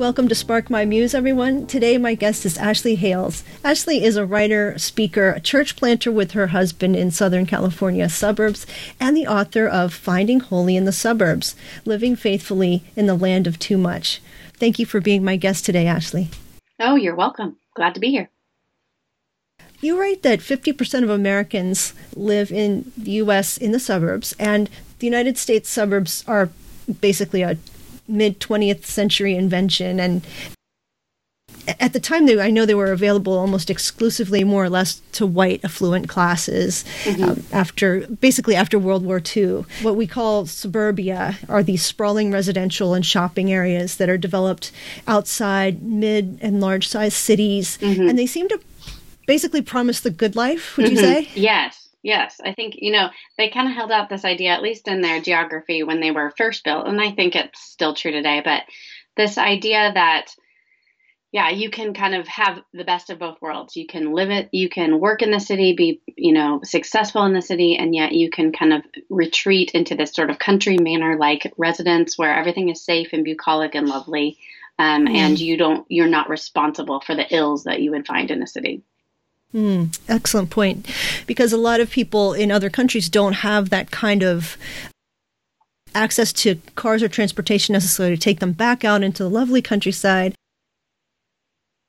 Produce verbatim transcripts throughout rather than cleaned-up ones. Welcome to Spark My Muse, everyone. Today, my guest is Ashley Hales. Ashley is a writer, speaker, a church planter with her husband in Southern California suburbs, and the author of Finding Holy in the Suburbs, Living Faithfully in the Land of Too Much. Thank you for being my guest today, Ashley. Oh, you're welcome. Glad to be here. You write that fifty percent of Americans live in the U S in the suburbs, and the United States suburbs are basically a mid-twentieth century invention. And at the time, they, I know they were available almost exclusively, more or less, to white affluent classes. Mm-hmm. um, after basically after World War Two. What we call suburbia are these sprawling residential and shopping areas that are developed outside mid- and large-sized cities, mm-hmm. and they seem to basically promise the good life, would mm-hmm. you say? Yes, yes. I think, you know, they kind of held out this idea, at least in their geography when they were first built, and I think it's still true today, but this idea that, yeah, you can kind of have the best of both worlds. You can live it, you can work in the city, be, you know, successful in the city, and yet you can kind of retreat into this sort of country manor-like residence where everything is safe and bucolic and lovely, um, mm. and you don't, you're not responsible for the ills that you would find in a city. Mm, excellent point, because a lot of people in other countries don't have that kind of access to cars or transportation necessarily to take them back out into the lovely countryside.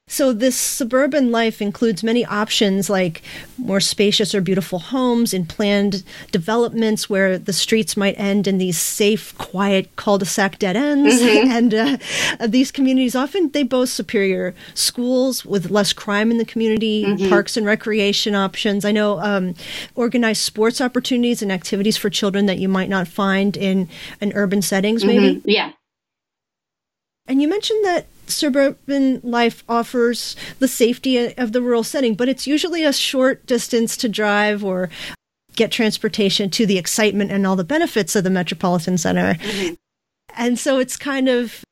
So this suburban life includes many options like more spacious or beautiful homes in planned developments where the streets might end in these safe, quiet cul-de-sac dead ends. Mm-hmm. And uh, these communities often, they boast superior schools with less crime in the community, mm-hmm. parks and recreation options. I know um, organized sports opportunities and activities for children that you might not find in, in urban settings, mm-hmm. maybe? Yeah. And you mentioned that suburban life offers the safety of the rural setting, but it's usually a short distance to drive or get transportation to the excitement and all the benefits of the metropolitan center. Mm-hmm. And so it's kind of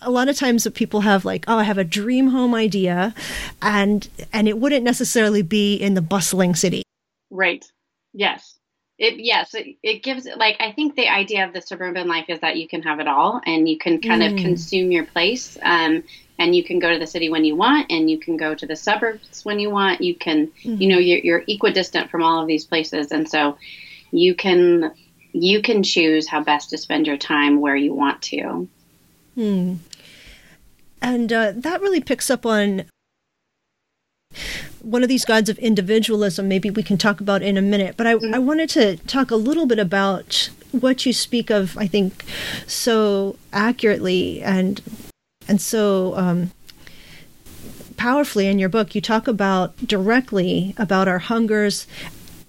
a lot of times that people have like, oh, I have a dream home idea, and and it wouldn't necessarily be in the bustling city. Right. Yes. It, yes, it, it gives, like, I think the idea of the suburban life is that you can have it all and you can kind mm. of consume your place, um, and you can go to the city when you want and you can go to the suburbs when you want. You can, mm. you know, you're, you're equidistant from all of these places. And so you can, you can choose how best to spend your time where you want to. Mm. And uh, that really picks up on one of these gods of individualism, maybe we can talk about in a minute. But I, mm-hmm. I wanted to talk a little bit about what you speak of, I think, so accurately and and so um, powerfully in your book. You talk about directly about our hungers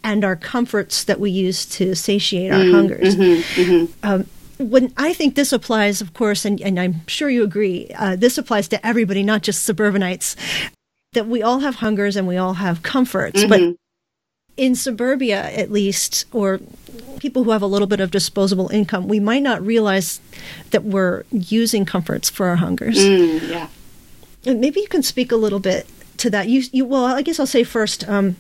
and our comforts that we use to satiate our mm-hmm. hungers. Mm-hmm. Mm-hmm. Um, When I think this applies, of course, and, and I'm sure you agree, uh, this applies to everybody, not just suburbanites. That we all have hungers and we all have comforts, mm-hmm. but in suburbia, at least, or people who have a little bit of disposable income, we might not realize that we're using comforts for our hungers. Mm, yeah, and maybe you can speak a little bit to that. You, you well, I guess I'll say first. Um,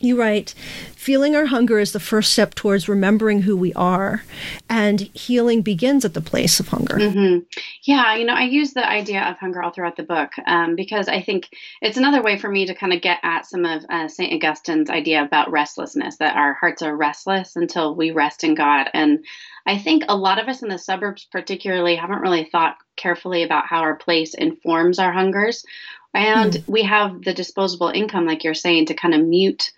you write, feeling our hunger is the first step towards remembering who we are, and healing begins at the place of hunger. Mm-hmm. Yeah, you know, I use the idea of hunger all throughout the book, um, because I think it's another way for me to kind of get at some of uh, Saint Augustine's idea about restlessness, that our hearts are restless until we rest in God. And I think a lot of us in the suburbs particularly haven't really thought carefully about how our place informs our hungers. And mm-hmm. we have the disposable income, like you're saying, to kind of mute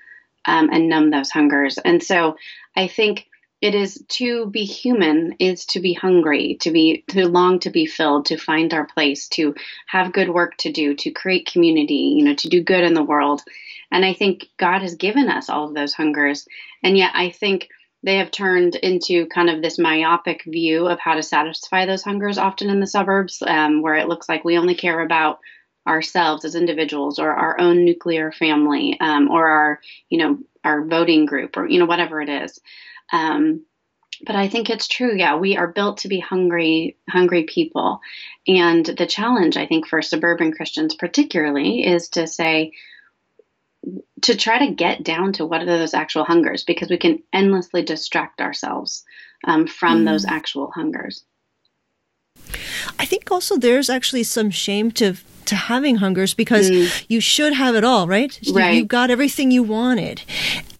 Um, and numb those hungers. And so I think it is to be human is to be hungry, to be, to long to be filled, to find our place, to have good work to do, to create community, you know, to do good in the world. And I think God has given us all of those hungers. And yet I think they have turned into kind of this myopic view of how to satisfy those hungers often in the suburbs, um, where it looks like we only care about ourselves as individuals or our own nuclear family, um, or our, you know, our voting group or, you know, whatever it is. Um, but I think it's true. Yeah. We are built to be hungry, hungry people. And the challenge, I think, for suburban Christians particularly is to say, to try to get down to what are those actual hungers, because we can endlessly distract ourselves um, from mm. those actual hungers. I think also there's actually some shame to to having hungers because mm. you should have it all, right? right. You, you got everything you wanted.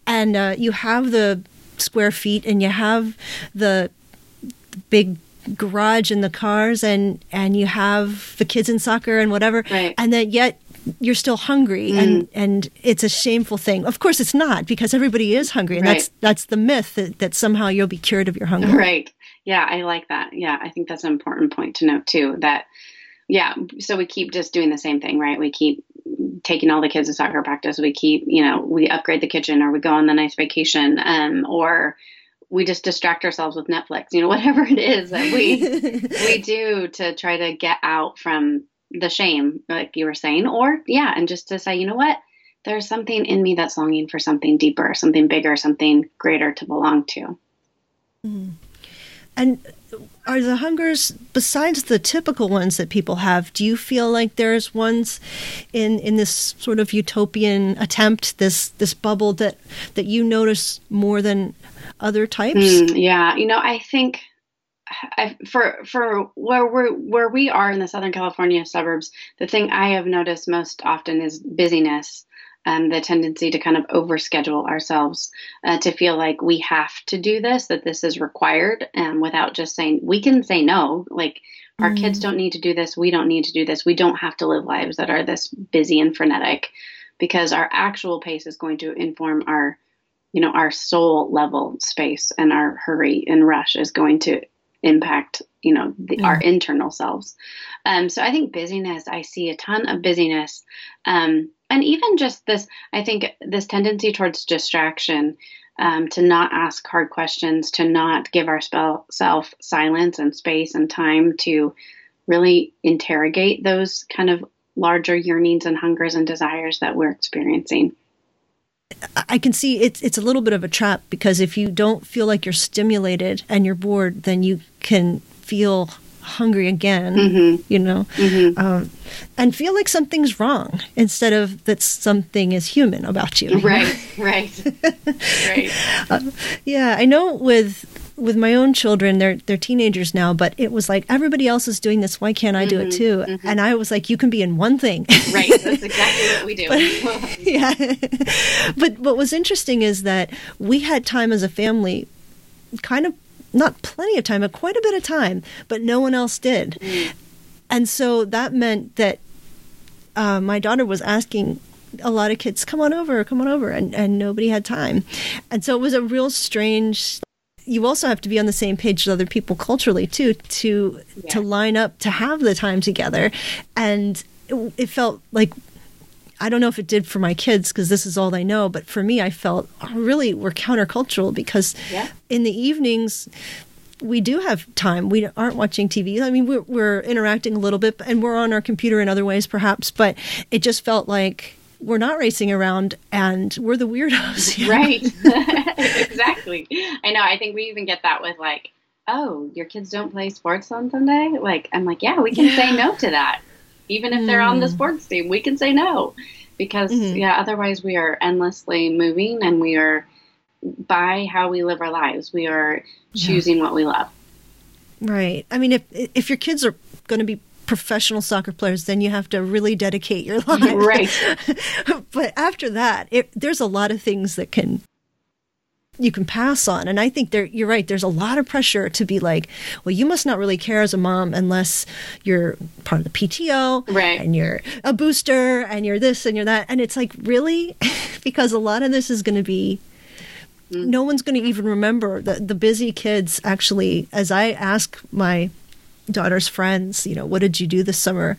And uh, you have the square feet and you have the big garage and the cars and, and you have the kids in soccer and whatever. Right. And then yet you're still hungry mm. and, and it's a shameful thing. Of course it's not, because everybody is hungry. And right. that's that's the myth that, that somehow you'll be cured of your hunger. Right. Yeah, I like that. Yeah, I think that's an important point to note too, that yeah, so we keep just doing the same thing, right? We keep taking all the kids to soccer practice. We keep, you know, we upgrade the kitchen or we go on the nice vacation, um, or we just distract ourselves with Netflix, you know, whatever it is that we we do to try to get out from the shame, like you were saying, or yeah, and just to say, you know what, there's something in me that's longing for something deeper, something bigger, something greater to belong to. Mm-hmm. And are the hungers, besides the typical ones that people have, do you feel like there's ones in, in this sort of utopian attempt, this this bubble that, that you notice more than other types? Mm, yeah. You know, I think I, for for where, we're, where we are in the Southern California suburbs, the thing I have noticed most often is busyness. Um, the tendency to kind of overschedule ourselves, uh, to feel like we have to do this, that this is required, um, without just saying, we can say no, like our mm-hmm. kids don't need to do this. We don't need to do this. We don't have to live lives that are this busy and frenetic, because our actual pace is going to inform our, you know, our soul level space, and our hurry and rush is going to impact, you know, the, yeah. our internal selves. Um, so I think busyness, I see a ton of busyness, um, and even just this, I think this tendency towards distraction, um, to not ask hard questions, to not give ourselves silence and space and time to really interrogate those kind of larger yearnings and hungers and desires that we're experiencing. I can see it's it's a little bit of a trap, because if you don't feel like you're stimulated and you're bored, then you can feel hungry again, mm-hmm. you know, mm-hmm. um, and feel like something's wrong instead of that something is human about you. Right, right, right. Uh, yeah, I know with with my own children, they're they're teenagers now, but it was like, everybody else is doing this, why can't I mm-hmm, do it too? Mm-hmm. And I was like, you can be in one thing. Right, that's exactly what we do. But, yeah, but what was interesting is that we had time as a family, kind of, not plenty of time, but quite a bit of time, but no one else did. Mm. And so that meant that uh, my daughter was asking a lot of kids, come on over, come on over, and, and nobody had time. And so it was a real strange... You also have to be on the same page with other people culturally, too, to yeah. to line up, to have the time together. And it, it felt like... I don't know if it did for my kids, because this is all they know, but for me, I felt really we're countercultural, because yeah. in the evenings we do have time. We aren't watching T V. I mean, we're, we're interacting a little bit, and we're on our computer in other ways, perhaps. But it just felt like we're not racing around, and we're the weirdos, you know? Right? Exactly. I know. I think we even get that with like, oh, your kids don't play sports on Sunday. Like, I'm like, yeah, we can yeah. say no to that. Even if they're on the sports team, we can say no, because mm-hmm. yeah, otherwise we are endlessly moving, and we are, by how we live our lives, we are choosing yeah. what we love. Right. I mean, if if your kids are going to be professional soccer players, then you have to really dedicate your life. Right. But after that, it, there's a lot of things that can you can pass on. And I think there, you're right. There's a lot of pressure to be like, well, you must not really care as a mom unless you're part of the P T O right. and you're a booster and you're this and you're that. And it's like, really? Because a lot of this is going to be, mm. no one's going to even remember the, the busy kids. Actually, as I ask my daughter's friends, you know, what did you do this summer?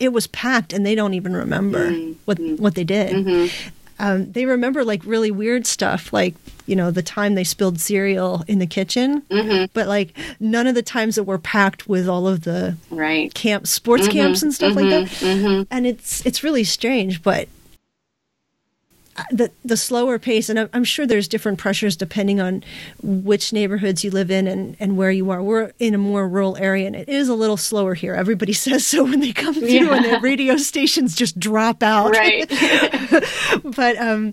It was packed, and they don't even remember mm. what, mm. what they did. Mm-hmm. Um, they remember like really weird stuff, like, you know, the time they spilled cereal in the kitchen, mm-hmm. but like none of the times that were packed with all of the right. camp, sports mm-hmm. camps and stuff mm-hmm. like that. Mm-hmm. And it's it's really strange, but the the slower pace, and I'm sure there's different pressures depending on which neighborhoods you live in and, and where you are. We're in a more rural area, and it is a little slower here. Everybody says so when they come through, yeah. and the radio stations just drop out. Right. But um,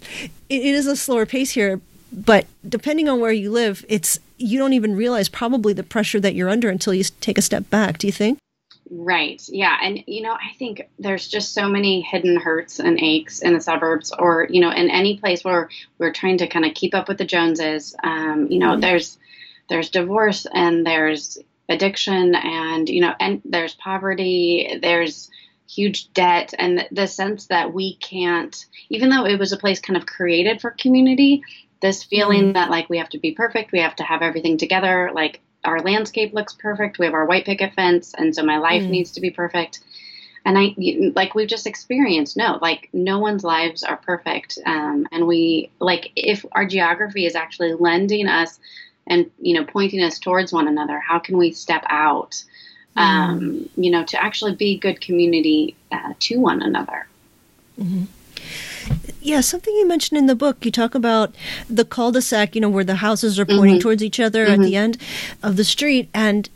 it, it is a slower pace here. But depending on where you live, it's you don't even realize probably the pressure that you're under until you take a step back, do you think? Right. Yeah. And, you know, I think there's just so many hidden hurts and aches in the suburbs, or, you know, in any place where we're trying to kind of keep up with the Joneses. Um, you know, mm-hmm. there's there's divorce, and there's addiction, and, you know, and there's poverty, there's huge debt, and the sense that we can't, even though it was a place kind of created for community, this feeling mm-hmm. that, like, we have to be perfect, we have to have everything together, like, our landscape looks perfect. We have our white picket fence. And so my life mm. needs to be perfect. And I, like we've just experienced, no, like no one's lives are perfect. Um, and we, like, if our geography is actually lending us and, you know, pointing us towards one another, how can we step out, mm. um, you know, to actually be good community uh, to one another? Mm-hmm. Yeah, something you mentioned in the book, you talk about the cul-de-sac, you know, where the houses are pointing mm-hmm. towards each other mm-hmm. at the end of the street, and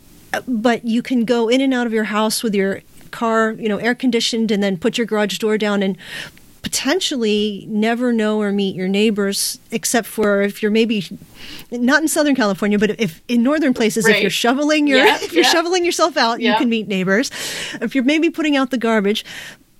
but you can go in and out of your house with your car, you know, air-conditioned, and then put your garage door down and potentially never know or meet your neighbors, except for if you're maybe not in Southern California, but if in northern places, right. if you're shoveling your yeah, if you're yeah. shoveling yourself out, yeah. you can meet neighbors. If you're maybe putting out the garbage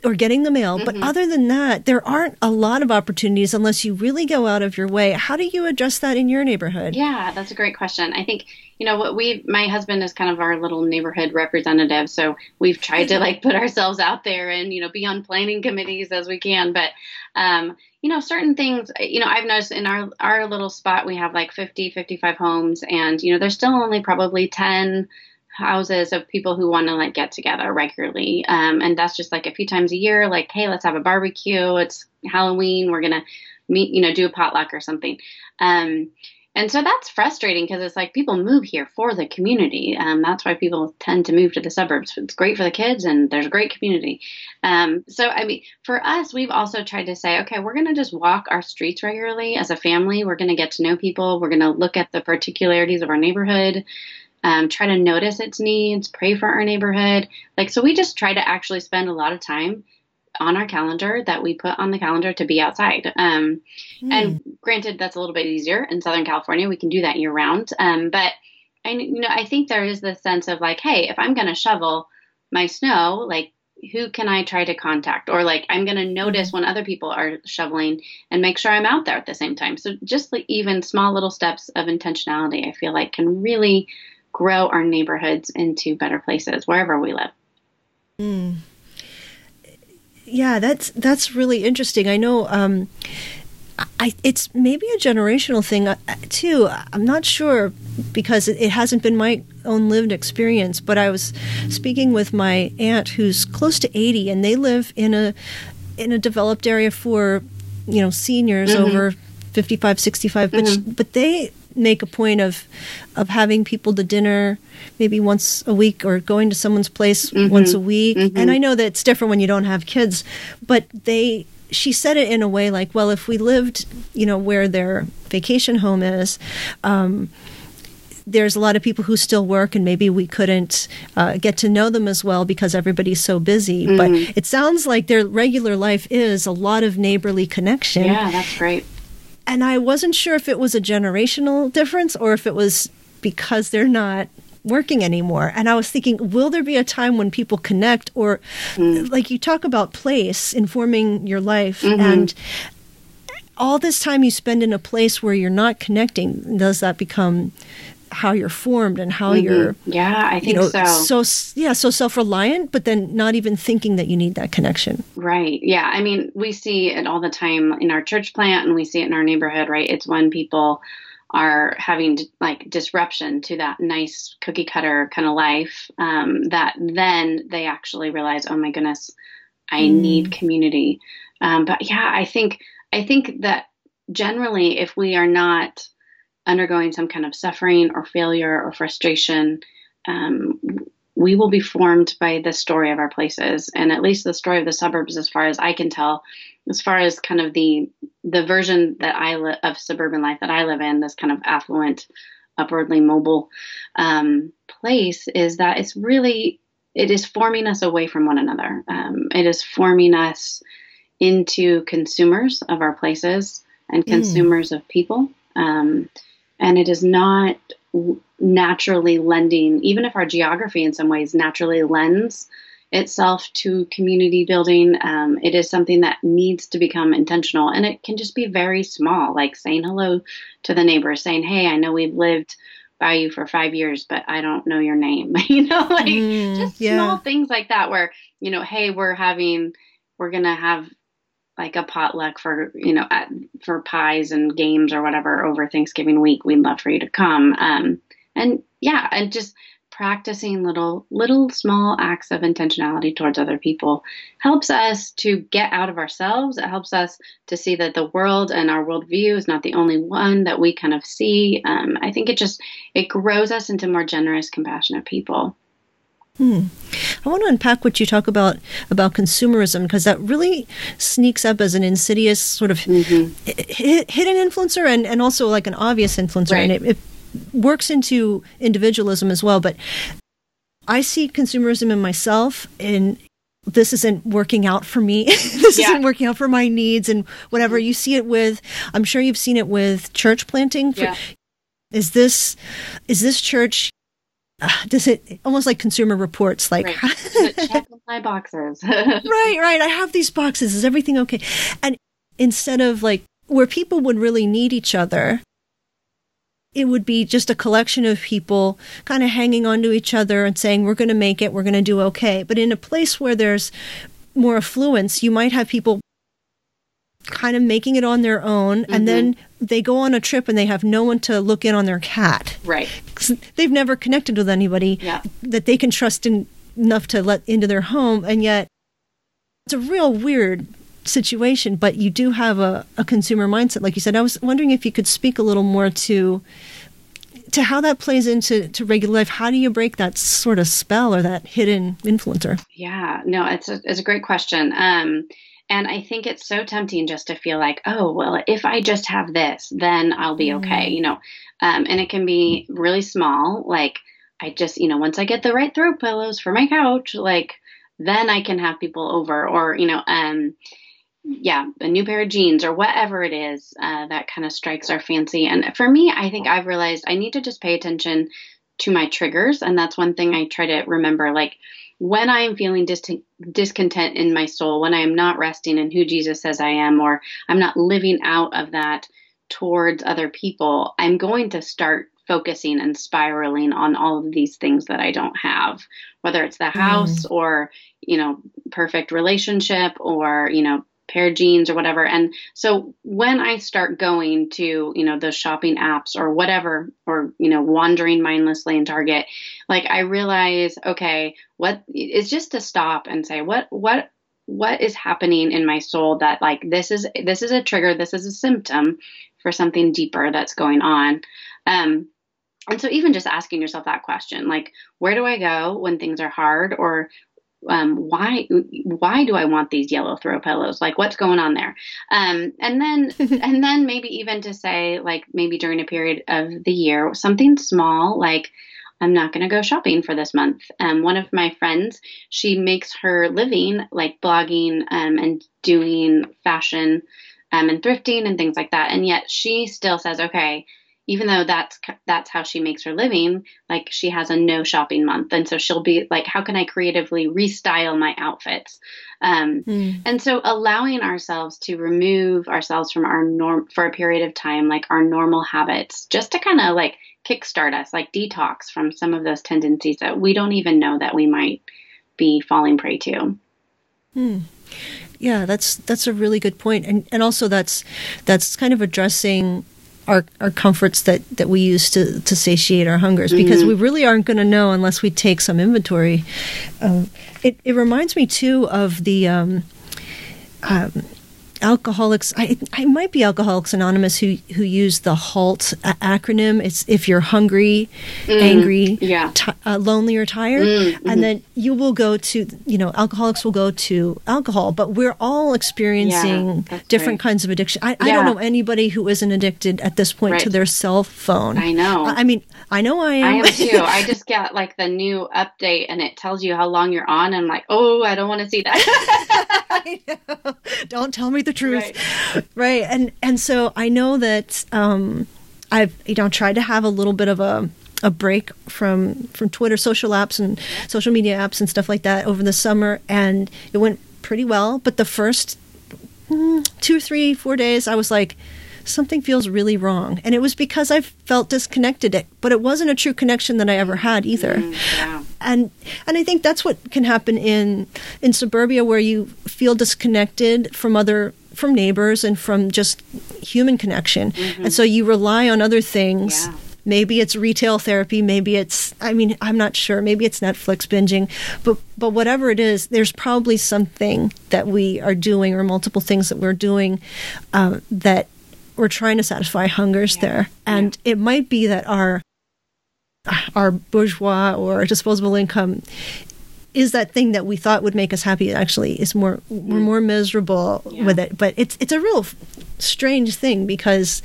or getting the mail. Mm-hmm. But other than that, there aren't a lot of opportunities unless you really go out of your way. How do you address that in your neighborhood? Yeah, that's a great question. I think, you know, what we, my husband is kind of our little neighborhood representative. So we've tried to like put ourselves out there and, you know, be on planning committees as we can. But, um, you know, certain things, you know, I've noticed in our, our little spot, we have like fifty, fifty-five homes, and, you know, there's still only probably ten houses of people who want to like get together regularly. Um, and that's just like a few times a year, like, hey, let's have a barbecue. It's Halloween. We're going to meet, you know, do a potluck or something. Um, and so that's frustrating because it's like people move here for the community. Um, that's why people tend to move to the suburbs. It's great for the kids and there's a great community. Um, so, I mean, for us, we've also tried to say, okay, we're going to just walk our streets regularly as a family. We're going to get to know people. We're going to look at the particularities of our neighborhood. Um, try to notice its needs, pray for our neighborhood. Like, so we just try to actually spend a lot of time on our calendar that we put on the calendar to be outside. Um, mm. And granted, that's a little bit easier in Southern California. We can do that year round. Um, but I, you know, I think there is this sense of like, hey, if I'm going to shovel my snow, like, who can I try to contact? Or like, I'm going to notice when other people are shoveling and make sure I'm out there at the same time. So just like even small little steps of intentionality, I feel like can really grow our neighborhoods into better places wherever we live. Mm. Yeah, that's that's really interesting. I know um, I, it's maybe a generational thing uh, too. I'm not sure because it, it hasn't been my own lived experience, but I was speaking with my aunt who's close to eighty, and they live in a in a developed area for, you know, seniors mm-hmm. over fifty-five, sixty-five, mm-hmm. but, but they make a point of of having people to dinner maybe once a week or going to someone's place mm-hmm. once a week. Mm-hmm. And I know that it's different when you don't have kids, but they she said it in a way like, well, if we lived, you know, where their vacation home is, um, there's a lot of people who still work and maybe we couldn't uh, get to know them as well because everybody's so busy. Mm-hmm. But it sounds like their regular life is a lot of neighborly connection. Yeah, that's great. And I wasn't sure if it was a generational difference or if it was because they're not working anymore. And I was thinking, will there be a time when people connect? Or mm. like you talk about place informing your life mm-hmm. and all this time you spend in a place where you're not connecting, does that become how you're formed and how mm-hmm. you're yeah I think you know, so so yeah so self-reliant, but then not even thinking that you need that connection. Right. Yeah, I mean, we see it all the time in our church plant, and we see it in our neighborhood. Right. It's when people are having like disruption to that nice cookie cutter kind of life um that then they actually realize, oh my goodness, I mm. need community. Um but yeah, I think I think that generally if we are not undergoing some kind of suffering or failure or frustration, um, we will be formed by the story of our places, and at least the story of the suburbs, as far as I can tell, as far as kind of the the version that I li- of suburban life that I live in, this kind of affluent, upwardly mobile um, place, is that it's really it is forming us away from one another. Um, it is forming us into consumers of our places and consumers mm. of people. Um, And it is not naturally lending, even if our geography in some ways naturally lends itself to community building, um, it is something that needs to become intentional. And it can just be very small, like saying hello to the neighbor, saying, hey, I know we've lived by you for five years, but I don't know your name. You know, like mm, just yeah. small things like that where, you know, hey, we're having, we're going to have like a potluck for, you know, at, for pies and games or whatever over Thanksgiving week. We'd love for you to come. Um, and yeah, and just practicing little, little small acts of intentionality towards other people helps us to get out of ourselves. It helps us to see that the world and our worldview is not the only one that we kind of see. Um, I think it just, it grows us into more generous, compassionate people. Hmm. I want to unpack what you talk about, about consumerism, because that really sneaks up as an insidious sort of mm-hmm. hidden influencer and, and also like an obvious influencer. Right. And it, it works into individualism as well. But I see consumerism in myself, and this isn't working out for me. This yeah. isn't working out for my needs and whatever. You see it with, I'm sure you've seen it with church planting. Yeah. Is this, is this church... Uh, does it almost like Consumer Reports, like right. check my boxes? right, right. I have these boxes. Is everything okay? And instead of like where people would really need each other, it would be just a collection of people kind of hanging on to each other and saying, we're going to make it, we're going to do okay. But in a place where there's more affluence, you might have people kind of making it on their own, mm-hmm. and then they go on a trip and they have no one to look in on their cat. Right. They've never connected with anybody yeah. that they can trust in, enough to let into their home, and yet it's a real weird situation, but you do have a, a consumer mindset, like you said. I was wondering if you could speak a little more to to how that plays into to regular life. How do you break that sort of spell or that hidden influencer? Yeah, no, it's a, it's a great question. Um And I think it's so tempting just to feel like, oh, well, if I just have this, then I'll be okay, you know. Um, and it can be really small. Like, I just, you know, once I get the right throw pillows for my couch, like, then I can have people over, or, you know, um, yeah, a new pair of jeans or whatever it is uh, that kind of strikes our fancy. And for me, I think I've realized I need to just pay attention to my triggers. And that's one thing I try to remember, like, when I am feeling dis- discontent in my soul, when I am not resting in who Jesus says I am, or I'm not living out of that towards other people, I'm going to start focusing and spiraling on all of these things that I don't have, whether it's the house mm-hmm. or, you know, perfect relationship or, you know, pair of jeans or whatever. And so when I start going to, you know, those shopping apps or whatever, or, you know, wandering mindlessly in Target, like I realize, okay, what it's just to stop and say, what, what, what is happening in my soul that like, this is, this is a trigger. This is a symptom for something deeper that's going on. Um, and so even just asking yourself that question, like, where do I go when things are hard? Or Um, why, why do I want these yellow throw pillows? Like what's going on there? Um, and then, and then maybe even to say like, maybe during a period of the year, something small, like I'm not going to go shopping for this month. Um, one of my friends, she makes her living like blogging, um, and doing fashion, um, and thrifting and things like that. And yet she still says, okay, even though that's that's how she makes her living, like she has a no shopping month. And so she'll be like, how can I creatively restyle my outfits? Um, mm. And so allowing ourselves to remove ourselves from our norm for a period of time, like our normal habits, just to kind of like kickstart us, like detox from some of those tendencies that we don't even know that we might be falling prey to. Mm. Yeah, that's that's a really good point. And and also that's that's kind of addressing Our, our comforts that, that we use to, to satiate our hungers, because mm-hmm. we really aren't going to know unless we take some inventory. Um, it, it reminds me, too, of the um, um, Alcoholics. I, I might be Alcoholics Anonymous who, who used the HALT uh, acronym. It's if you're hungry, mm, angry, yeah. t- uh, lonely, or tired. Mm, and mm-hmm. then you will go to, you know, alcoholics will go to alcohol. But we're all experiencing yeah, different right. kinds of addiction. I, yeah. I don't know anybody who isn't addicted at this point right. to their cell phone. I know. I, I mean, I know I am. I am, too. I just got, like, the new update, and it tells you how long you're on. And I'm like, oh, I don't want to see that. I know. Don't tell me the truth. Right. right. And and so I know that um, I've, you know, tried to have a little bit of a a break from, from Twitter, social apps and social media apps and stuff like that over the summer, and it went pretty well. But the first mm, two, three, four days, I was like, something feels really wrong. And it was because I felt disconnected, but it wasn't a true connection that I ever had either. Mm, yeah. And and I think that's what can happen in in suburbia, where you feel disconnected from other from neighbors and from just human connection. Mm-hmm. And so you rely on other things. Yeah. Maybe it's retail therapy, maybe it's, I mean, I'm not sure, maybe it's Netflix binging, but but whatever it is, there's probably something that we are doing or multiple things that we're doing um, that we're trying to satisfy hungers yeah. there. And yeah. it might be that our our bourgeois or disposable income is that thing that we thought would make us happy. It actually is more, we're more miserable yeah. with it. But it's it's a real strange thing, because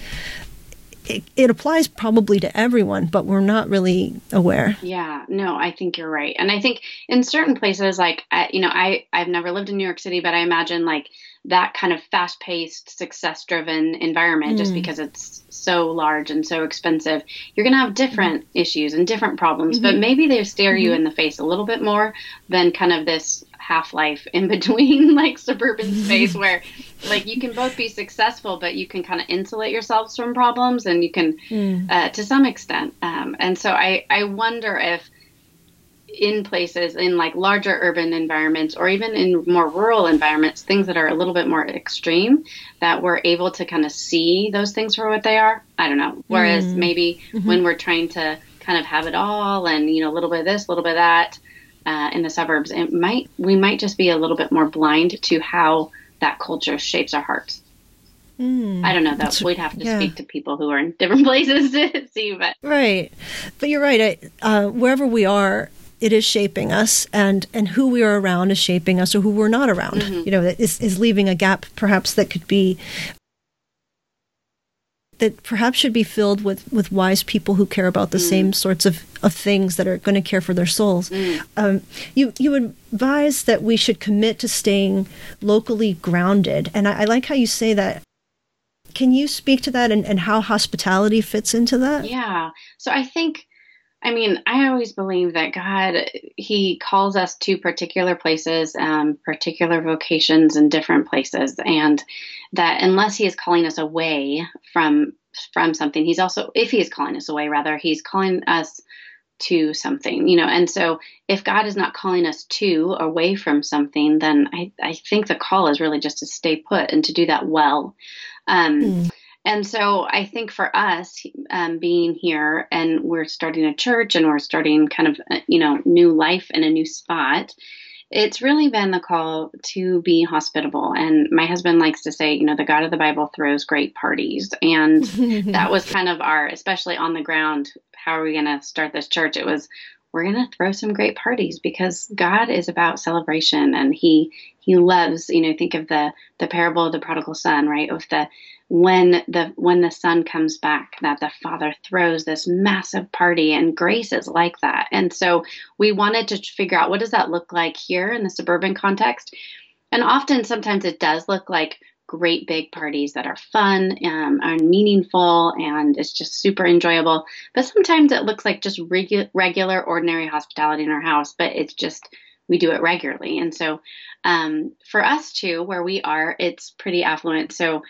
It, it applies probably to everyone, but we're not really aware. Yeah, no, I think you're right. And I think in certain places, like, I, you know, I, I've never lived in New York City, but I imagine like that kind of fast paced, success driven environment, mm. just because it's so large and so expensive, you're going to have different mm-hmm. issues and different problems, mm-hmm. but maybe they stare mm-hmm. you in the face a little bit more than kind of this half-life in between, like suburban space where like you can both be successful, but you can kind of insulate yourselves from problems, and you can mm. uh, to some extent. Um, and so I, I wonder if in places in like larger urban environments, or even in more rural environments, things that are a little bit more extreme, that we're able to kind of see those things for what they are. I don't know. Whereas mm. maybe mm-hmm. when we're trying to kind of have it all and, you know, a little bit of this, a little bit of that, Uh, in the suburbs, it might we might just be a little bit more blind to how that culture shapes our hearts. Mm, I don't know, though. We'd have to yeah. speak to people who are in different places to see. But right, but you're right. I, uh, wherever we are, it is shaping us, and, and who we are around is shaping us, or who we're not around. Mm-hmm. You know, is is leaving a gap, perhaps, that could be. That perhaps should be filled with, with wise people who care about the mm. same sorts of, of things that are going to care for their souls. Mm. Um, you you advise that we should commit to staying locally grounded. And I, I like how you say that. Can you speak to that and, and how hospitality fits into that? Yeah. So I think, I mean, I always believe that God, he calls us to particular places, um, particular vocations in different places. And that unless he is calling us away from from something, he's also, if he is calling us away, rather, he's calling us to something, you know. And so if God is not calling us to away from something, then I, I think the call is really just to stay put and to do that well. Um, mm. And so I think for us um, being here, and we're starting a church, and we're starting kind of, a, you know, new life in a new spot, it's really been the call to be hospitable. And my husband likes to say, you know, the God of the Bible throws great parties. And that was kind of our, especially on the ground, how are we going to start this church? It was, we're going to throw some great parties, because God is about celebration, and he, he loves, you know, think of the, the parable of the prodigal son, right? Of the, when the, when the son comes back, that the father throws this massive party, and grace is like that. And so we wanted to figure out, what does that look like here in the suburban context? And often, sometimes it does look like great big parties that are fun and are meaningful, and it's just super enjoyable. But sometimes it looks like just regu- regular, ordinary hospitality in our house, but it's just, we do it regularly. And so um, for us too, where we are, it's pretty affluent. So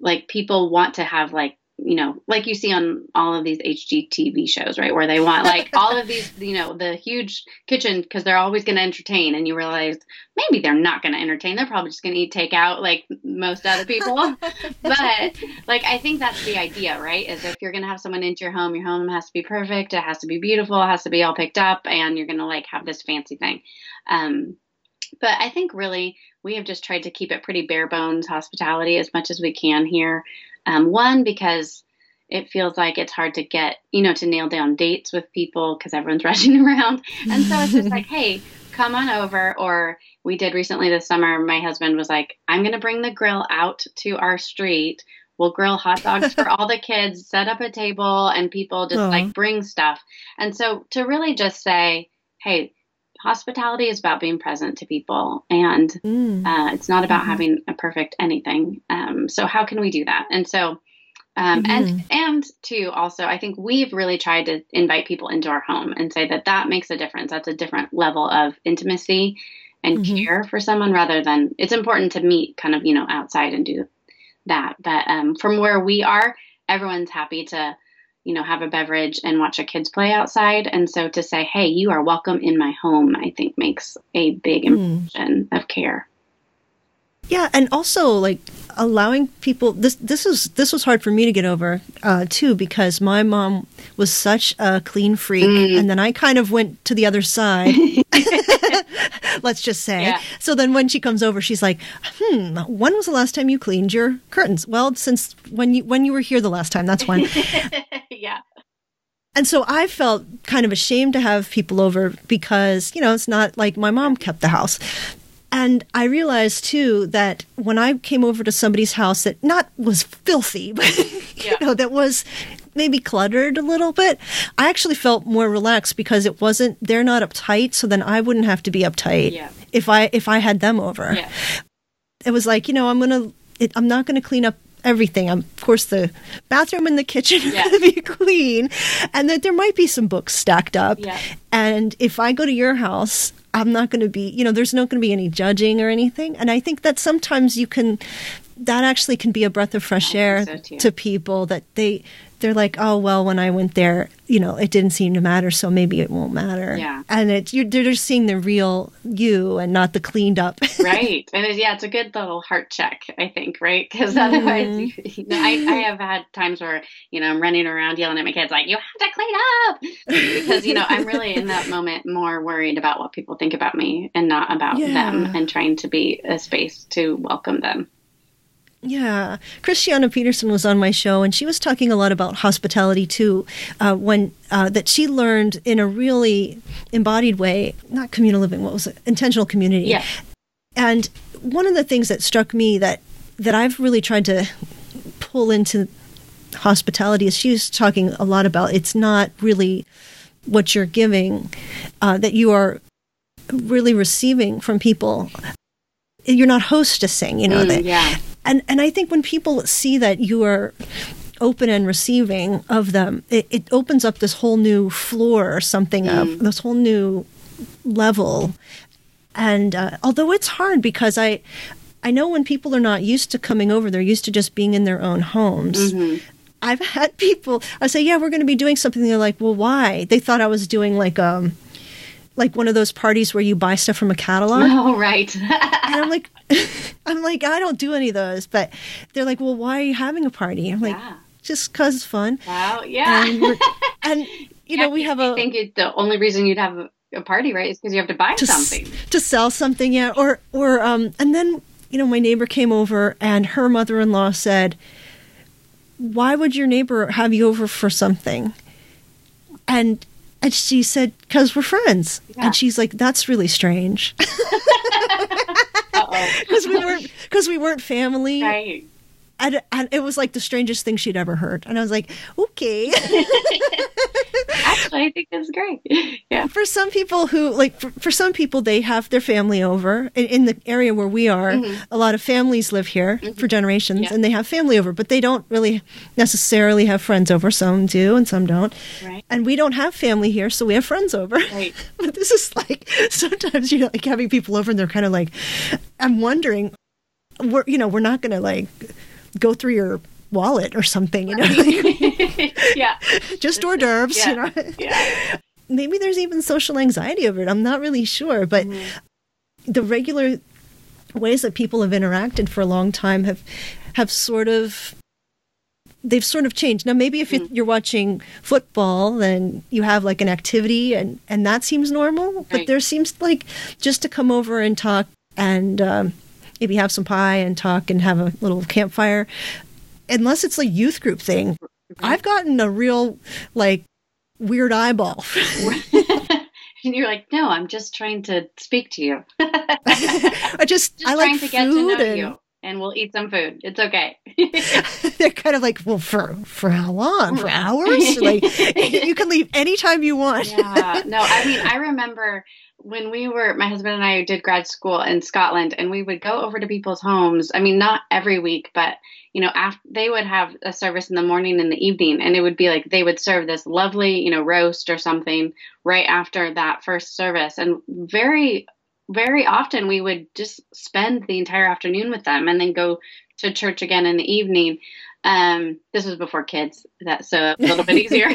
like people want to have like, you know, like you see on all of these H G T V shows, right? Where they want like all of these, you know, the huge kitchen, because they're always going to entertain. And you realize maybe they're not going to entertain. They're probably just going to eat takeout like most other people. But like, I think that's the idea, right? Is if you're going to have someone into your home, your home has to be perfect. It has to be beautiful. It has to be all picked up, and you're going to like have this fancy thing. Um, but I think really we have just tried to keep it pretty bare bones hospitality as much as we can here. Um, one, because it feels like it's hard to get, you know, to nail down dates with people, because everyone's rushing around. And so it's just like, hey, come on over. Or we did recently this summer, my husband was like, I'm going to bring the grill out to our street. We'll grill hot dogs for all the kids, set up a table, and people just Aww. Like bring stuff. And so to really just say, hey, hospitality is about being present to people, and mm. uh, it's not about mm-hmm. having a perfect anything. Um, so how can we do that? And so Um, mm-hmm. And and too, also, I think we've really tried to invite people into our home and say that that makes a difference. That's a different level of intimacy and mm-hmm. care for someone, rather than it's important to meet kind of, you know, outside and do that. But um, from where we are, everyone's happy to, you know, have a beverage and watch a kids play outside. And so to say, hey, you are welcome in my home, I think makes a big impression mm. of care. Yeah, and also like allowing people. This this is this was hard for me to get over uh, too, because my mom was such a clean freak, mm. and then I kind of went to the other side. Let's just say. Yeah. So then when she comes over, she's like, "Hmm, when was the last time you cleaned your curtains?" Well, since when you when you were here the last time, that's when. Yeah. And so I felt kind of ashamed to have people over because, you know, it's not like my mom kept the house. And I realized, too, that when I came over to somebody's house that not was filthy, but, yeah. you know, that was maybe cluttered a little bit, I actually felt more relaxed because it wasn't, they're not uptight, so then I wouldn't have to be uptight yeah. if I if I had them over. Yeah. It was like, you know, I'm gonna, it, I'm not going to clean up everything. I'm, of course, the bathroom and the kitchen yeah. are going to be clean, and that there might be some books stacked up. Yeah. And if I go to your house, I'm not going to be, you know, there's not going to be any judging or anything. And I think that sometimes you can, that actually can be a breath of fresh air so to people, that they, they're like, oh, well, when I went there, you know, it didn't seem to matter, so maybe it won't matter. Yeah. And it, you're, they're just seeing the real you and not the cleaned up. Right. And it, yeah, it's a good little heart check, I think, right? Because otherwise, mm. you know, I, I have had times where, you know, I'm running around yelling at my kids like, you have to clean up. Because, you know, I'm really in that moment more worried about what people think about me and not about yeah. them, and trying to be a space to welcome them. Yeah. Christiana Peterson was on my show, and she was talking a lot about hospitality, too, uh, when uh, that she learned in a really embodied way, not communal living, what was it? Intentional community. Yeah. And one of the things that struck me that, that I've really tried to pull into hospitality is she was talking a lot about it's not really what you're giving, uh, that you are really receiving from people. You're not hostessing, you know. Mm, that, yeah. And and I think when people see that you are open and receiving of them, it, it opens up this whole new floor or something mm. up, this whole new level. And uh, although it's hard because I I know when people are not used to coming over, they're used to just being in their own homes. Mm-hmm. I've had people, I say, yeah, we're going to be doing something. They're like, well, why? They thought I was doing like um like one of those parties where you buy stuff from a catalog. Oh, right. And I'm like, I'm like, I don't do any of those. But they're like, well, why are you having a party? I'm like, yeah. just because it's fun. Wow, yeah. And, and you yeah, know, we have a... I think it, the only reason you'd have a party, right, is because you have to buy to something. S- to sell something, yeah. Or, or um, and then, you know, my neighbor came over and her mother-in-law said, why would your neighbor have you over for something? And... And she said, because we're friends. Yeah. And she's like, that's really strange. Uh-oh. Because we weren't, because we weren't family. Right. And, and it was like the strangest thing she'd ever heard. And I was like, okay. Actually, I think that's great. Yeah. For some people who, like, for, for some people, they have their family over. In, in the area where we are, mm-hmm. a lot of families live here mm-hmm. for generations, yeah. and they have family over. But they don't really necessarily have friends over. Some do, and some don't. Right. And we don't have family here, so we have friends over. Right. But this is like, sometimes you're like having people over, and they're kind of like, I'm wondering, we're, you know, we're not going to, like... go through your wallet or something, you know? Yeah. Just hors d'oeuvres, yeah. you know? Yeah. Maybe there's even social anxiety over it. I'm not really sure. But mm-hmm. the regular ways that people have interacted for a long time have have sort of, they've sort of changed. Now, maybe if mm-hmm. you're watching football, then you have like an activity and, and that seems normal. Right. But there seems like just to come over and talk and... Um, maybe have some pie and talk and have a little campfire, unless it's a youth group thing. I've gotten a real, like, weird eyeball. And you're like, no, I'm just trying to speak to you. I just, just I like food. Just trying to get to know and... you, and we'll eat some food. It's okay. They're kind of like, well, for for how long? For hours? Like, you can leave anytime you want. Yeah. No, I mean, I remember... when we were, my husband and I did grad school in Scotland, and we would go over to people's homes. I mean, not every week, but, you know, after, they would have a service in the morning and the evening, and it would be like, they would serve this lovely, you know, roast or something right after that first service. And very, very often we would just spend the entire afternoon with them and then go to church again in the evening. Um, this was before kids, that so a little bit easier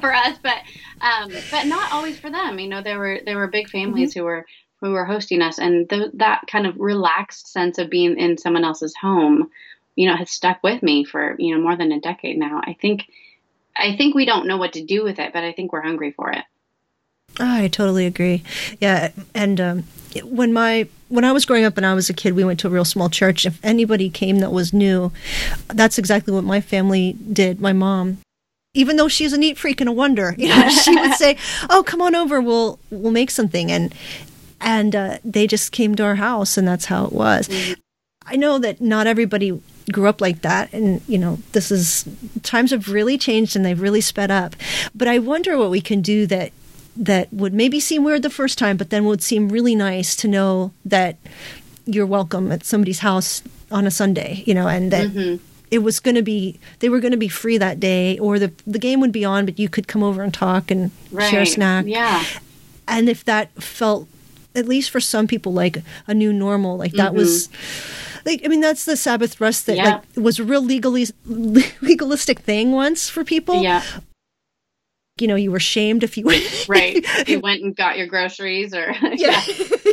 for us, but um, but not always for them. You know, there were there were big families mm-hmm. who were who were hosting us, and th- that kind of relaxed sense of being in someone else's home, you know, has stuck with me for you know more than a decade now. I think I think we don't know what to do with it, but I think we're hungry for it. I totally agree. Yeah, and um, when my when I was growing up and I was a kid, we went to a real small church. If anybody came that was new, that's exactly what my family did. My mom, even though she's a neat freak and a wonder, you know, she would say, "Oh, come on over. We'll we'll make something." And and uh, they just came to our house, and that's how it was. Mm-hmm. I know that not everybody grew up like that, and you know, this is times have really changed and they've really sped up. But I wonder what we can do that. that would maybe seem weird the first time, but then would seem really nice to know that you're welcome at somebody's house on a Sunday, you know, and that mm-hmm. it was going to be, they were going to be free that day, or the the game would be on, but you could come over and talk and right. share a snack. Yeah. And if that felt, at least for some people, like a new normal, like that mm-hmm. was, like, I mean, that's the Sabbath rest that yeah. like, was a real legalis- legalistic thing once for people. Yeah. You know, you were shamed if you went. Right. You went and got your groceries or. Yeah.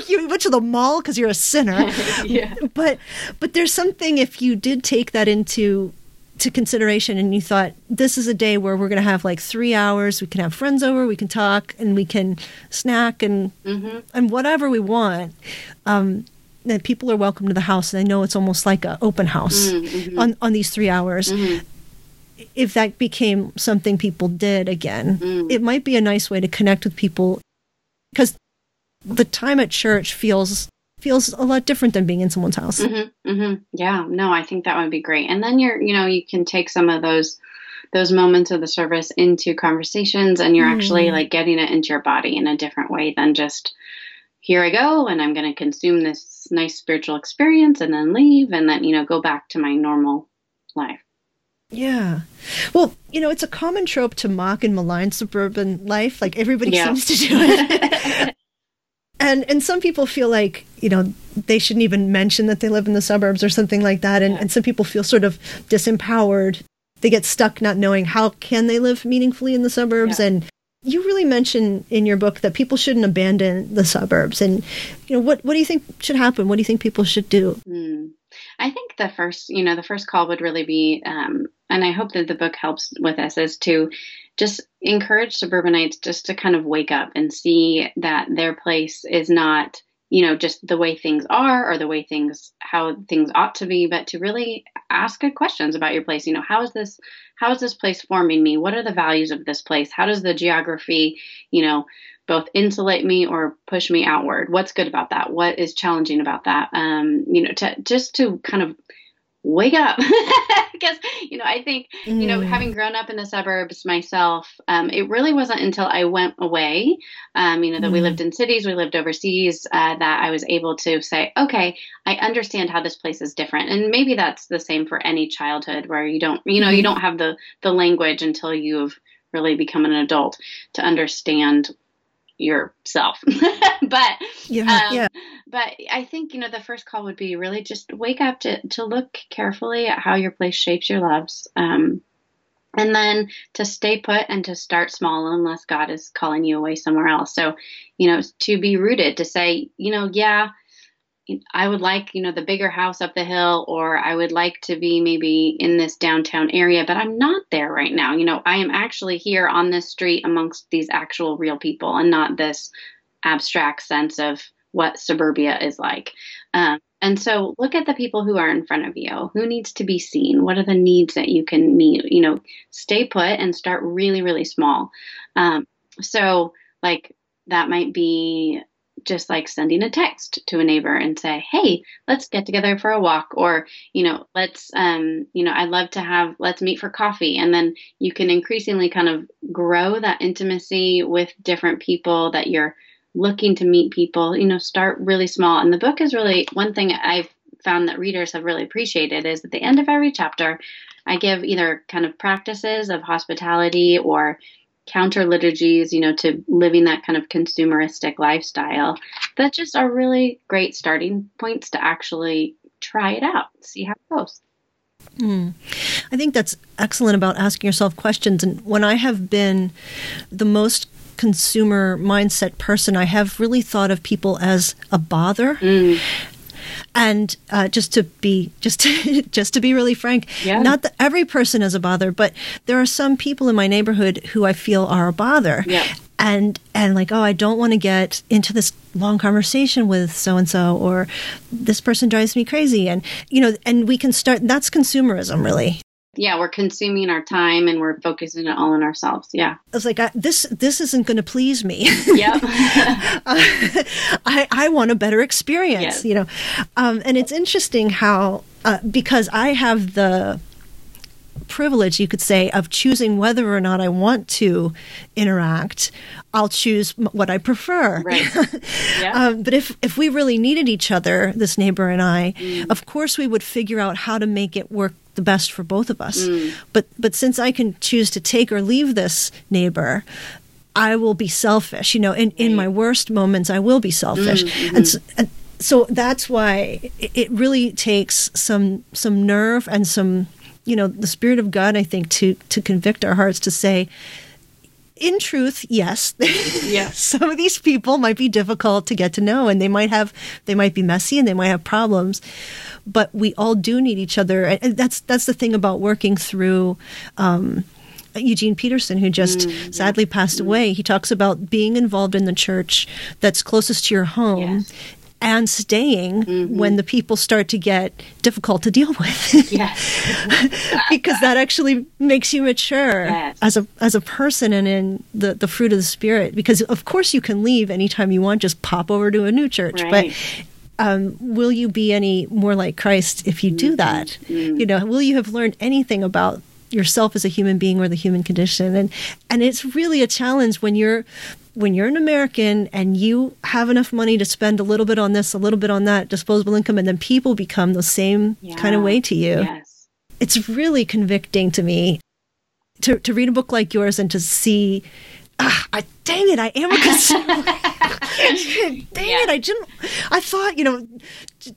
You went to the mall because you're a sinner. Yeah. But but there's something if you did take that into to consideration and you thought, this is a day where we're going to have like three hours. We can have friends over. We can talk and we can snack and mm-hmm. and whatever we want. Um, that people are welcome to the house. And I know it's almost like an open house mm-hmm. on, on these three hours. Mm-hmm. If that became something people did again, mm. it might be a nice way to connect with people, because the time at church feels feels a lot different than being in someone's house. Mm-hmm, mm-hmm. Yeah, no, I think that would be great. And then you're, you know, you can take some of those those moments of the service into conversations, and you're mm. actually like getting it into your body in a different way than just here I go and I'm going to consume this nice spiritual experience and then leave and then you know go back to my normal life. Yeah. Well, you know, it's a common trope to mock and malign suburban life. Like, everybody yeah. seems to do it. and and some people feel like, you know, they shouldn't even mention that they live in the suburbs or something like that. And, yeah. and some people feel sort of disempowered. They get stuck not knowing how can they live meaningfully in the suburbs. Yeah. And you really mention in your book that people shouldn't abandon the suburbs. And, you know, what, what do you think should happen? What do you think people should do? Mm. I think the first, you know, the first call would really be, um, and I hope that the book helps with this, is to just encourage suburbanites just to kind of wake up and see that their place is not, you know, just the way things are or the way things, how things ought to be, but to really ask good questions about your place. You know, how is this, how is this place forming me? What are the values of this place? How does the geography, you know, both insulate me or push me outward? What's good about that? What is challenging about that? Um, you know, to, just to kind of wake up because, you know, I think, mm. you know, having grown up in the suburbs myself, um, it really wasn't until I went away, um, you know, that mm. we lived in cities, we lived overseas, uh, that I was able to say, okay, I understand how this place is different. And maybe that's the same for any childhood where you don't, you know, mm. you don't have the, the language until you've really become an adult to understand yourself. but yeah, um, yeah. But I think, you know, the first call would be really just wake up to, to look carefully at how your place shapes your loves. Um, and then to stay put and to start small unless God is calling you away somewhere else. So, you know, to be rooted, to say, you know, yeah, I would like, you know, the bigger house up the hill, or I would like to be maybe in this downtown area, but I'm not there right now. You know, I am actually here on this street amongst these actual real people and not this abstract sense of what suburbia is like. Um, and so look at the people who are in front of you, who needs to be seen. What are the needs that you can meet? You know, stay put and start really, really small. Um, so like that might be just like sending a text to a neighbor and say, hey, let's get together for a walk, or, you know, let's, um, you know, I'd love to have, let's meet for coffee. And then you can increasingly kind of grow that intimacy with different people that you're looking to meet people, you know, start really small. And the book is really, one thing I've found that readers have really appreciated is at the end of every chapter, I give either kind of practices of hospitality or counter liturgies, you know, to living that kind of consumeristic lifestyle. That just are really great starting points to actually try it out, see how it goes. Mm. I think that's excellent about asking yourself questions. And when I have been the most consumer mindset person, I have really thought of people as a bother. Mm. And uh, just to be just to, just to be really frank, yeah. Not that every person is a bother, but there are some people in my neighborhood who I feel are a bother. Yeah. And and like, oh, I don't want to get into this long conversation with so-and-so, or this person drives me crazy. And, you know, and we can start, that's consumerism, really. Yeah, we're consuming our time and we're focusing it all on ourselves. Yeah. I was like, I, this this isn't going to please me. Yep. uh, I, I want a better experience, yes. You know. Um, and it's interesting how, uh, because I have the privilege, you could say, of choosing whether or not I want to interact, I'll choose what I prefer. Right. Yeah. um, but if, if we really needed each other, this neighbor and I, mm. of course we would figure out how to make it work the best for both of us. Mm. But but since I can choose to take or leave this neighbor, I will be selfish. You know, in, in my worst moments, I will be selfish. Mm-hmm. And, so, and so that's why it really takes some some nerve and some, you know, the Spirit of God, I think, to to convict our hearts to say, in truth, yes, yes. Some of these people might be difficult to get to know, and they might have, they might be messy, and they might have problems. But we all do need each other, and that's that's the thing about working through um, Eugene Peterson, who just mm, sadly yeah. passed mm. away. He talks about being involved in the church that's closest to your home. Yes. And staying mm-hmm. when the people start to get difficult to deal with. Yes. Because that actually makes you mature yes. as a as a person and in the, the fruit of the Spirit. Because, of course, you can leave anytime you want, just pop over to a new church. Right. But um, will you be any more like Christ if you mm-hmm. do that? Mm-hmm. You know, will you have learned anything about yourself as a human being or the human condition? And and it's really a challenge when you're when you're an American and you have enough money to spend a little bit on this, a little bit on that, disposable income, and then people become the same yeah. kind of way to you. Yes. It's really convicting to me to to read a book like yours and to see, ah, I, dang it, I am a consumer. dang yeah. it, I didn't, I thought, you know,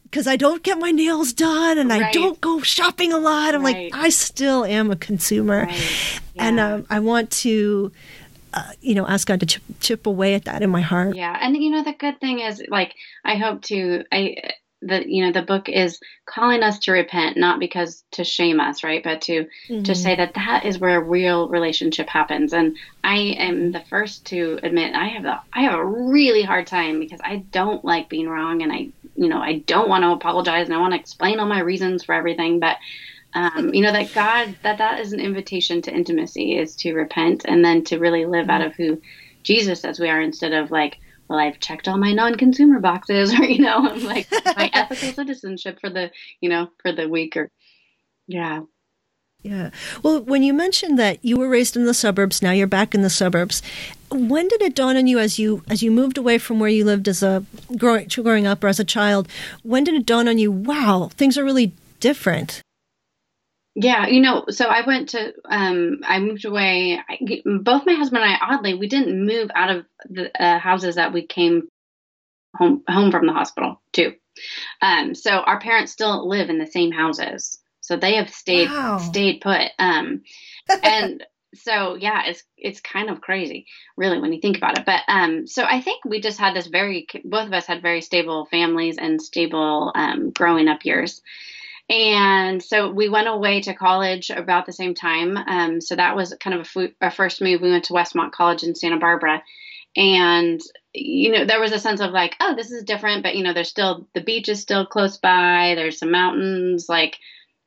because I don't get my nails done and right. I don't go shopping a lot. I'm right. like, I still am a consumer. Right. Yeah. And um, I want to... Uh, you know, ask God to chip, chip away at that in my heart. Yeah. And, you know, the good thing is, like, I hope to, I, the, you know, the book is calling us to repent, not because to shame us, right? But to, mm-hmm. to say that that is where a real relationship happens. And I am the first to admit I have a, I have a really hard time because I don't like being wrong. And I, you know, I don't want to apologize and I want to explain all my reasons for everything. But Um, you know, that God, that that is an invitation to intimacy, is to repent and then to really live mm-hmm. out of who Jesus says we are, instead of like, well, I've checked all my non-consumer boxes, or, you know, I'm like my ethical citizenship for the, you know, for the week, or, yeah. Yeah. Well, when you mentioned that you were raised in the suburbs, now you're back in the suburbs. When did it dawn on you, as you as you moved away from where you lived as a growing, growing up or as a child, when did it dawn on you, wow, things are really different? Yeah, you know, so I went to, um, I moved away, I, both my husband and I, oddly, we didn't move out of the uh, houses that we came home, home from the hospital to. Um, so our parents still live in the same houses. So they have stayed, wow. stayed put. Um, and so, yeah, it's, it's kind of crazy, really, when you think about it. But, um, so I think we just had this very, both of us had very stable families and stable, um, growing up years. And so we went away to college about the same time. Um, so that was kind of a fu- our first move. We went to Westmont College in Santa Barbara. And, you know, there was a sense of like, oh, this is different. But, you know, there's still, the beach is still close by. There's some mountains. Like,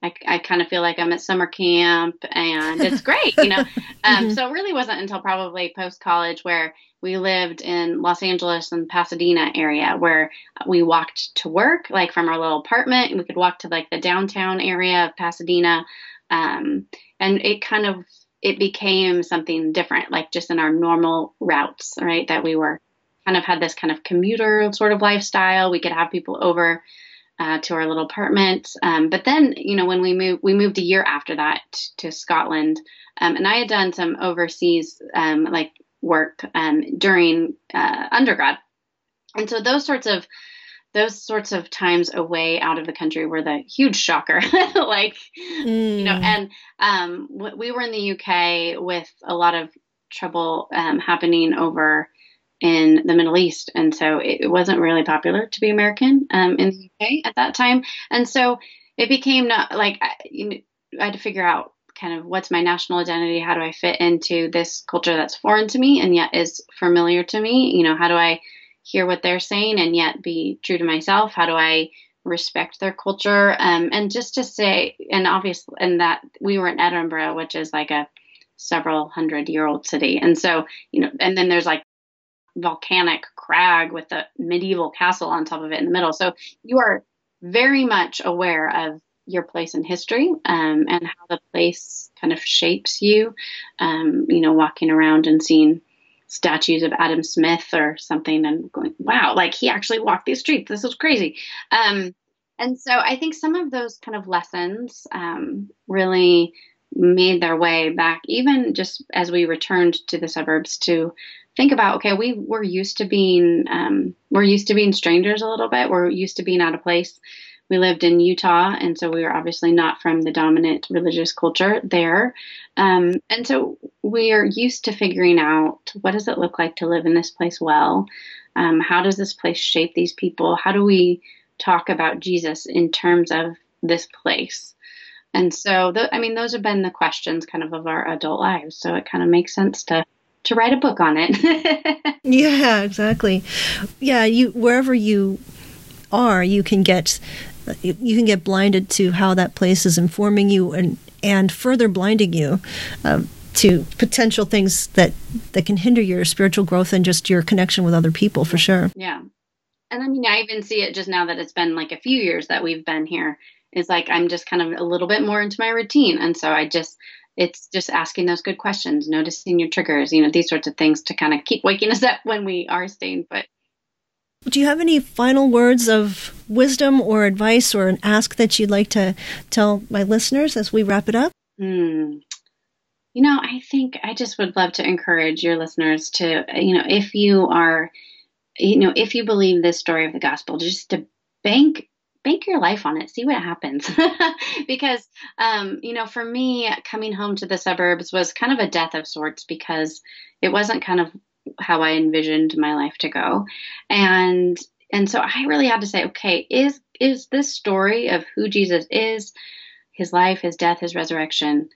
I, I kind of feel like I'm at summer camp. And it's great, you know. Um, mm-hmm. So it really wasn't until probably post-college where we lived in Los Angeles and Pasadena area, where we walked to work, like from our little apartment, and we could walk to like the downtown area of Pasadena. Um, and it kind of, it became something different, like just in our normal routes, right, that we were kind of had this kind of commuter sort of lifestyle. We could have people over uh, to our little apartment. Um, but then, you know, when we moved, we moved a year after that to Scotland. Um, and I had done some overseas um, like work um, during uh, undergrad. And so those sorts of those sorts of times away out of the country were the huge shocker, like, mm. you know, and um, we were in the U K with a lot of trouble um, happening over in the Middle East. And so it wasn't really popular to be American um, in the U K at that time. And so it became not like, I, you know, I had to figure out kind of what's my national identity. How do I fit into this culture that's foreign to me and yet is familiar to me? You know, how do I hear what they're saying and yet be true to myself? How do I respect their culture? Um, and just to say, and obviously, and that we were in Edinburgh, which is like a several hundred year old city. And so, you know, and then there's like volcanic crag with a medieval castle on top of it in the middle. So you are very much aware of your place in history, um, and how the place kind of shapes you, um, you know, walking around and seeing statues of Adam Smith or something and going, wow, like he actually walked these streets. This is crazy. Um, and so I think some of those kind of lessons um, really made their way back, even just as we returned to the suburbs to think about, okay, we were used to being, um, we're used to being strangers a little bit. We're used to being out of place. We lived in Utah, and so we were obviously not from the dominant religious culture there. Um, and so we are used to figuring out, what does it look like to live in this place well? Um, how does this place shape these people? How do we talk about Jesus in terms of this place? And so, th- I mean, those have been the questions kind of of our adult lives. So it kind of makes sense to to write a book on it. Yeah, exactly. Yeah, you wherever you are, you can get... you can get blinded to how that place is informing you and, and further blinding you um, to potential things that, that can hinder your spiritual growth and just your connection with other people, for sure. Yeah. And I mean, I even see it just now that it's been like a few years that we've been here. It's like I'm just kind of a little bit more into my routine. And so I just, it's just asking those good questions, noticing your triggers, you know, these sorts of things to kind of keep waking us up when we are staying put. Do you have any final words of wisdom or advice or an ask that you'd like to tell my listeners as we wrap it up? Mm. You know, I think I just would love to encourage your listeners to, you know, if you are, you know, if you believe this story of the gospel, just to bank bank your life on it, see what happens. Because, um, you know, for me, coming home to the suburbs was kind of a death of sorts because it wasn't kind of how I envisioned my life to go. And, and so I really had to say, okay, is, is this story of who Jesus is, his life, his death, his resurrection,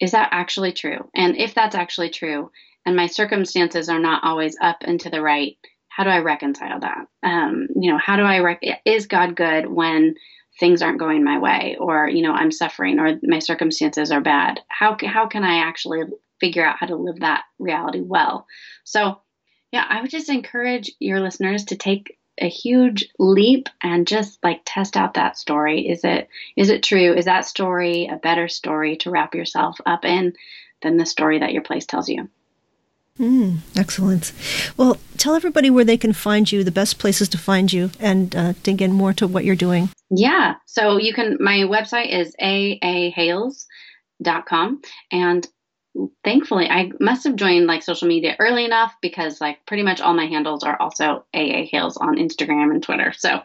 is that actually true? And if that's actually true, and my circumstances are not always up and to the right, how do I reconcile that? Um, you know, how do I, rec- is God good when things aren't going my way, or, you know, I'm suffering or my circumstances are bad? How, how can I actually figure out how to live that reality well? So, yeah, I would just encourage your listeners to take a huge leap and just like test out that story. Is it is it true? Is that story a better story to wrap yourself up in than the story that your place tells you? Mm, excellent. Well, tell everybody where they can find you, the best places to find you, and uh, dig in more to what you're doing. Yeah. So you can. My website is a a hales dot com, and thankfully, I must have joined like social media early enough because like pretty much all my handles are also aahales on Instagram and Twitter. So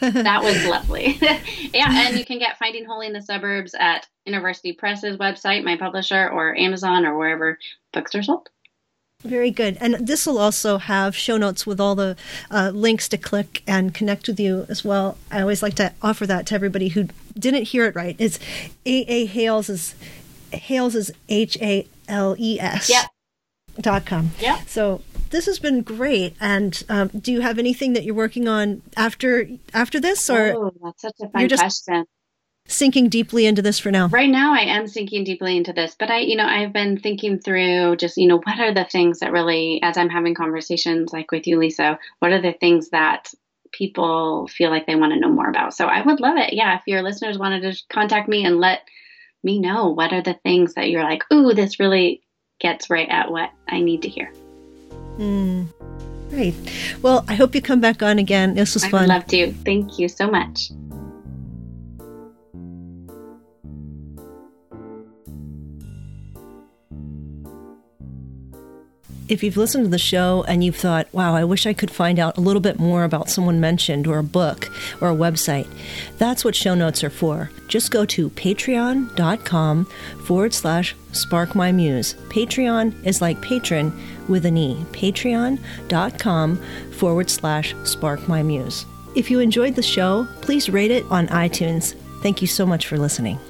that was lovely. Yeah. And you can get Finding Holy in the Suburbs at University Press's website, my publisher, or Amazon or wherever books are sold. Very good. And this will also have show notes with all the uh, links to click and connect with you as well. I always like to offer that to everybody who didn't hear it right. It's aahales is... Hales is H A L E S yep. dot com. Yeah. So this has been great. And um, do you have anything that you're working on after after this? Or oh, that's such a fun question. Sinking deeply into this for now. Right now, I am sinking deeply into this, but I, you know, I've been thinking through just, you know, what are the things that really, as I'm having conversations like with you, Lisa, what are the things that people feel like they want to know more about? So I would love it. Yeah, if your listeners wanted to contact me and let me know what are the things that you're like, ooh, this really gets right at what I need to hear. Mm. Great. Well, I hope you come back on again. This was fun. I would love to. Thank you so much. If you've listened to the show and you've thought, wow, I wish I could find out a little bit more about someone mentioned or a book or a website, that's what show notes are for. Just go to patreon.com forward slash spark my muse. Patreon is like patron with an E. Patreon.com forward slash spark my muse. If you enjoyed the show, please rate it on iTunes. Thank you so much for listening.